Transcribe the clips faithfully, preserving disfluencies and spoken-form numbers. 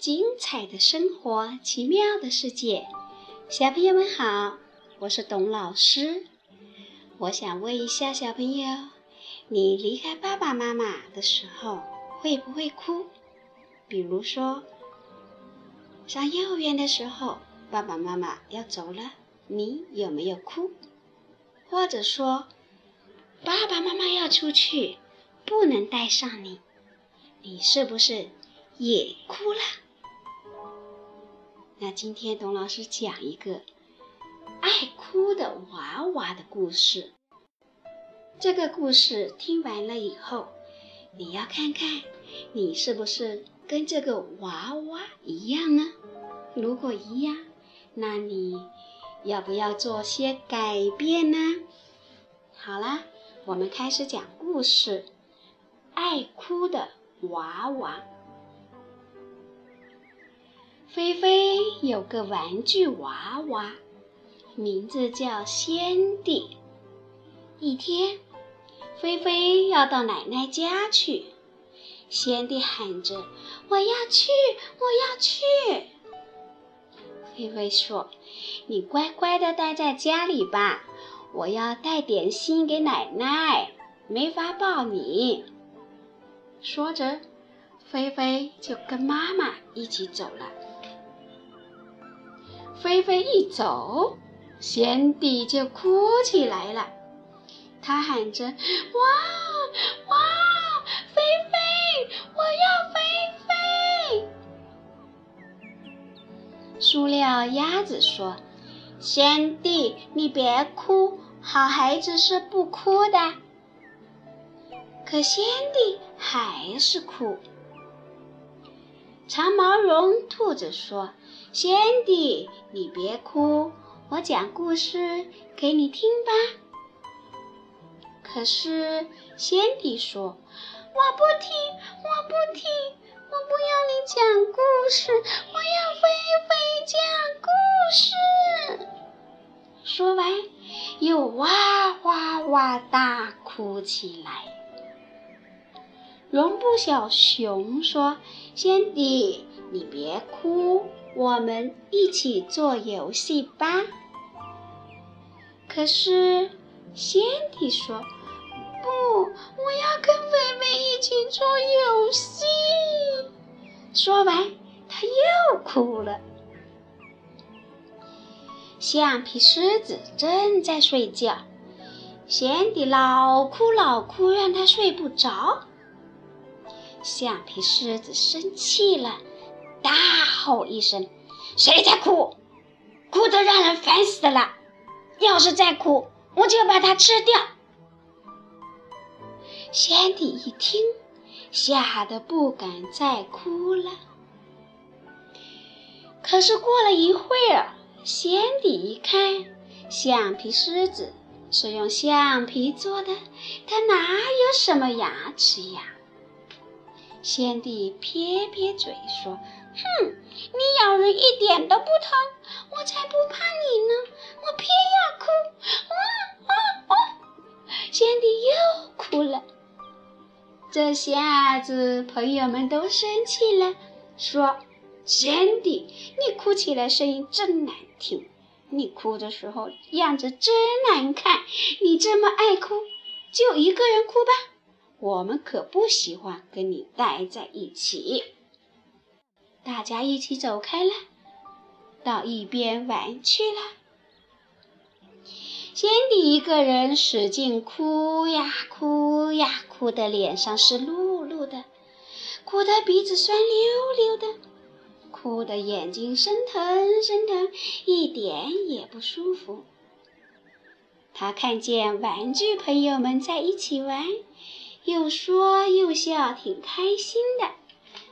精彩的生活，奇妙的世界。小朋友们好，我是董老师。我想问一下小朋友，你离开爸爸妈妈的时候会不会哭？比如说上幼儿园的时候，爸爸妈妈要走了，你有没有哭？或者说爸爸妈妈要出去，不能带上你，你是不是也哭了？那今天董老师讲一个爱哭的娃娃的故事。这个故事听完了以后，你要看看你是不是跟这个娃娃一样呢？如果一样，那你要不要做些改变呢？好啦，我们开始讲故事，爱哭的娃娃。菲菲有个玩具娃娃，名字叫仙蒂。一天，菲菲要到奶奶家去，仙蒂喊着：“我要去，我要去！”菲菲说：“你乖乖的待在家里吧，我要带点心给奶奶，没法抱你。”说着，菲菲就跟妈妈一起走了。菲菲一走，贤弟就哭起来了。他喊着：“哇哇，菲菲，我要菲菲！”塑料鸭子说：“贤弟，你别哭，好孩子是不哭的。”可贤弟还是哭。长毛绒兔子说：“贤弟，你别哭，我讲故事给你听吧。”可是贤弟说：“我不听，我不听，我不要你讲故事，我要菲菲讲故事。”说完，又哇哇哇大哭起来。绒布小熊说：“仙蒂，你别哭，我们一起做游戏吧。”可是仙蒂说：“不，我要跟菲菲一起做游戏。”说完，他又哭了。橡皮狮子正在睡觉，贤弟老哭老哭，让他睡不着。橡皮狮子生气了，大吼一声：“谁在哭？哭得让人烦死了！要是再哭，我就把它吃掉！”贤弟一听，吓得不敢再哭了。可是过了一会儿，贤弟一看，橡皮狮子是用橡皮做的，它哪有什么牙齿呀？仙蒂撇撇嘴说：“哼，你咬人一点都不疼，我才不怕你呢，我偏要哭！”哇哇哇！仙蒂又哭了。这下子朋友们都生气了，说：“仙蒂，你哭起来声音真难听，你哭的时候样子真难看，你这么爱哭，就一个人哭吧。我们可不喜欢跟你待在一起。”大家一起走开了，到一边玩去了。仙蒂一个人使劲哭呀哭呀，哭得脸上湿漉漉的，哭得鼻子酸溜溜的，哭得眼睛生疼生疼，一点也不舒服。他看见玩具朋友们在一起玩，又说又笑，挺开心的，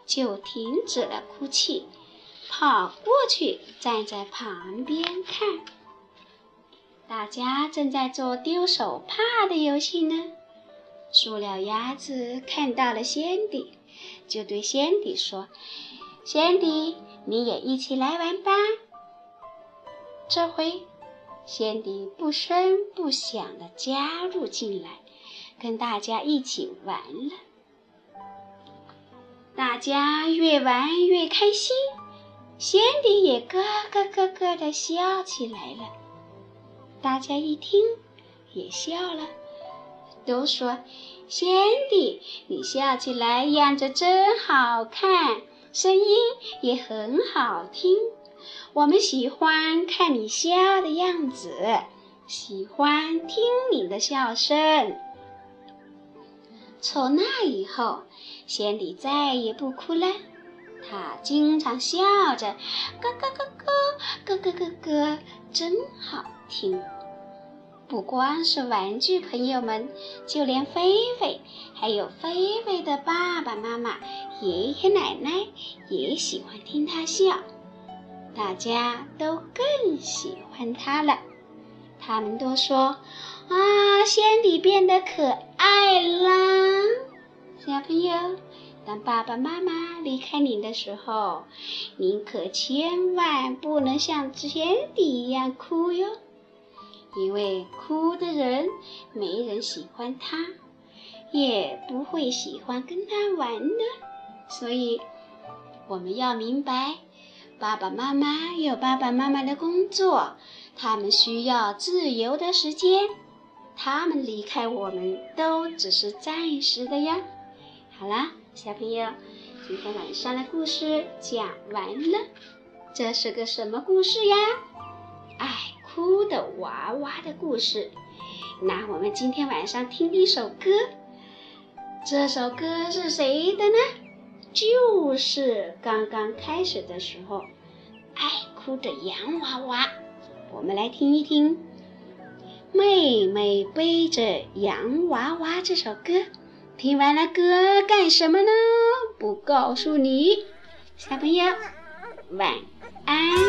就停止了哭泣，跑过去站在旁边看。大家正在做丢手帕的游戏呢。塑料鸭子看到了仙蒂，就对仙蒂说：“仙蒂，你也一起来玩吧。”这回仙蒂不声不响地加入进来，跟大家一起玩了。大大家越玩越开心，咸迪也咯咯咯咯地笑起来了。大家一听也笑了，都说：“咸迪，你笑起来样子真好看，声音也很好听，我们喜欢看你笑的样子，喜欢听你的笑声。”从那以后，咸迪再也不哭了。他经常笑着，咯咯咯咯，咯咯咯咯，真好听。不光是玩具朋友们，就连菲菲，还有菲菲的爸爸妈妈、爷爷奶奶也喜欢听他笑，大家都更喜欢他了。他们都说：“啊，咸迪变得可爱啦！”小朋友，当爸爸妈妈离开你的时候，您可千万不能像咸迪一样哭哟。因为哭的人，没人喜欢他，也不会喜欢跟他玩的。所以，我们要明白，爸爸妈妈有爸爸妈妈的工作，他们需要自由的时间，他们离开我们都只是暂时的呀。好啦，小朋友，今天晚上的故事讲完了。这是个什么故事呀？哎，哭的娃娃的故事。那我们今天晚上听一首歌，这首歌是谁的呢？就是刚刚开始的时候爱哭的洋娃娃，我们来听一听妹妹背着洋娃娃这首歌。听完了歌干什么呢？不告诉你。小朋友晚安。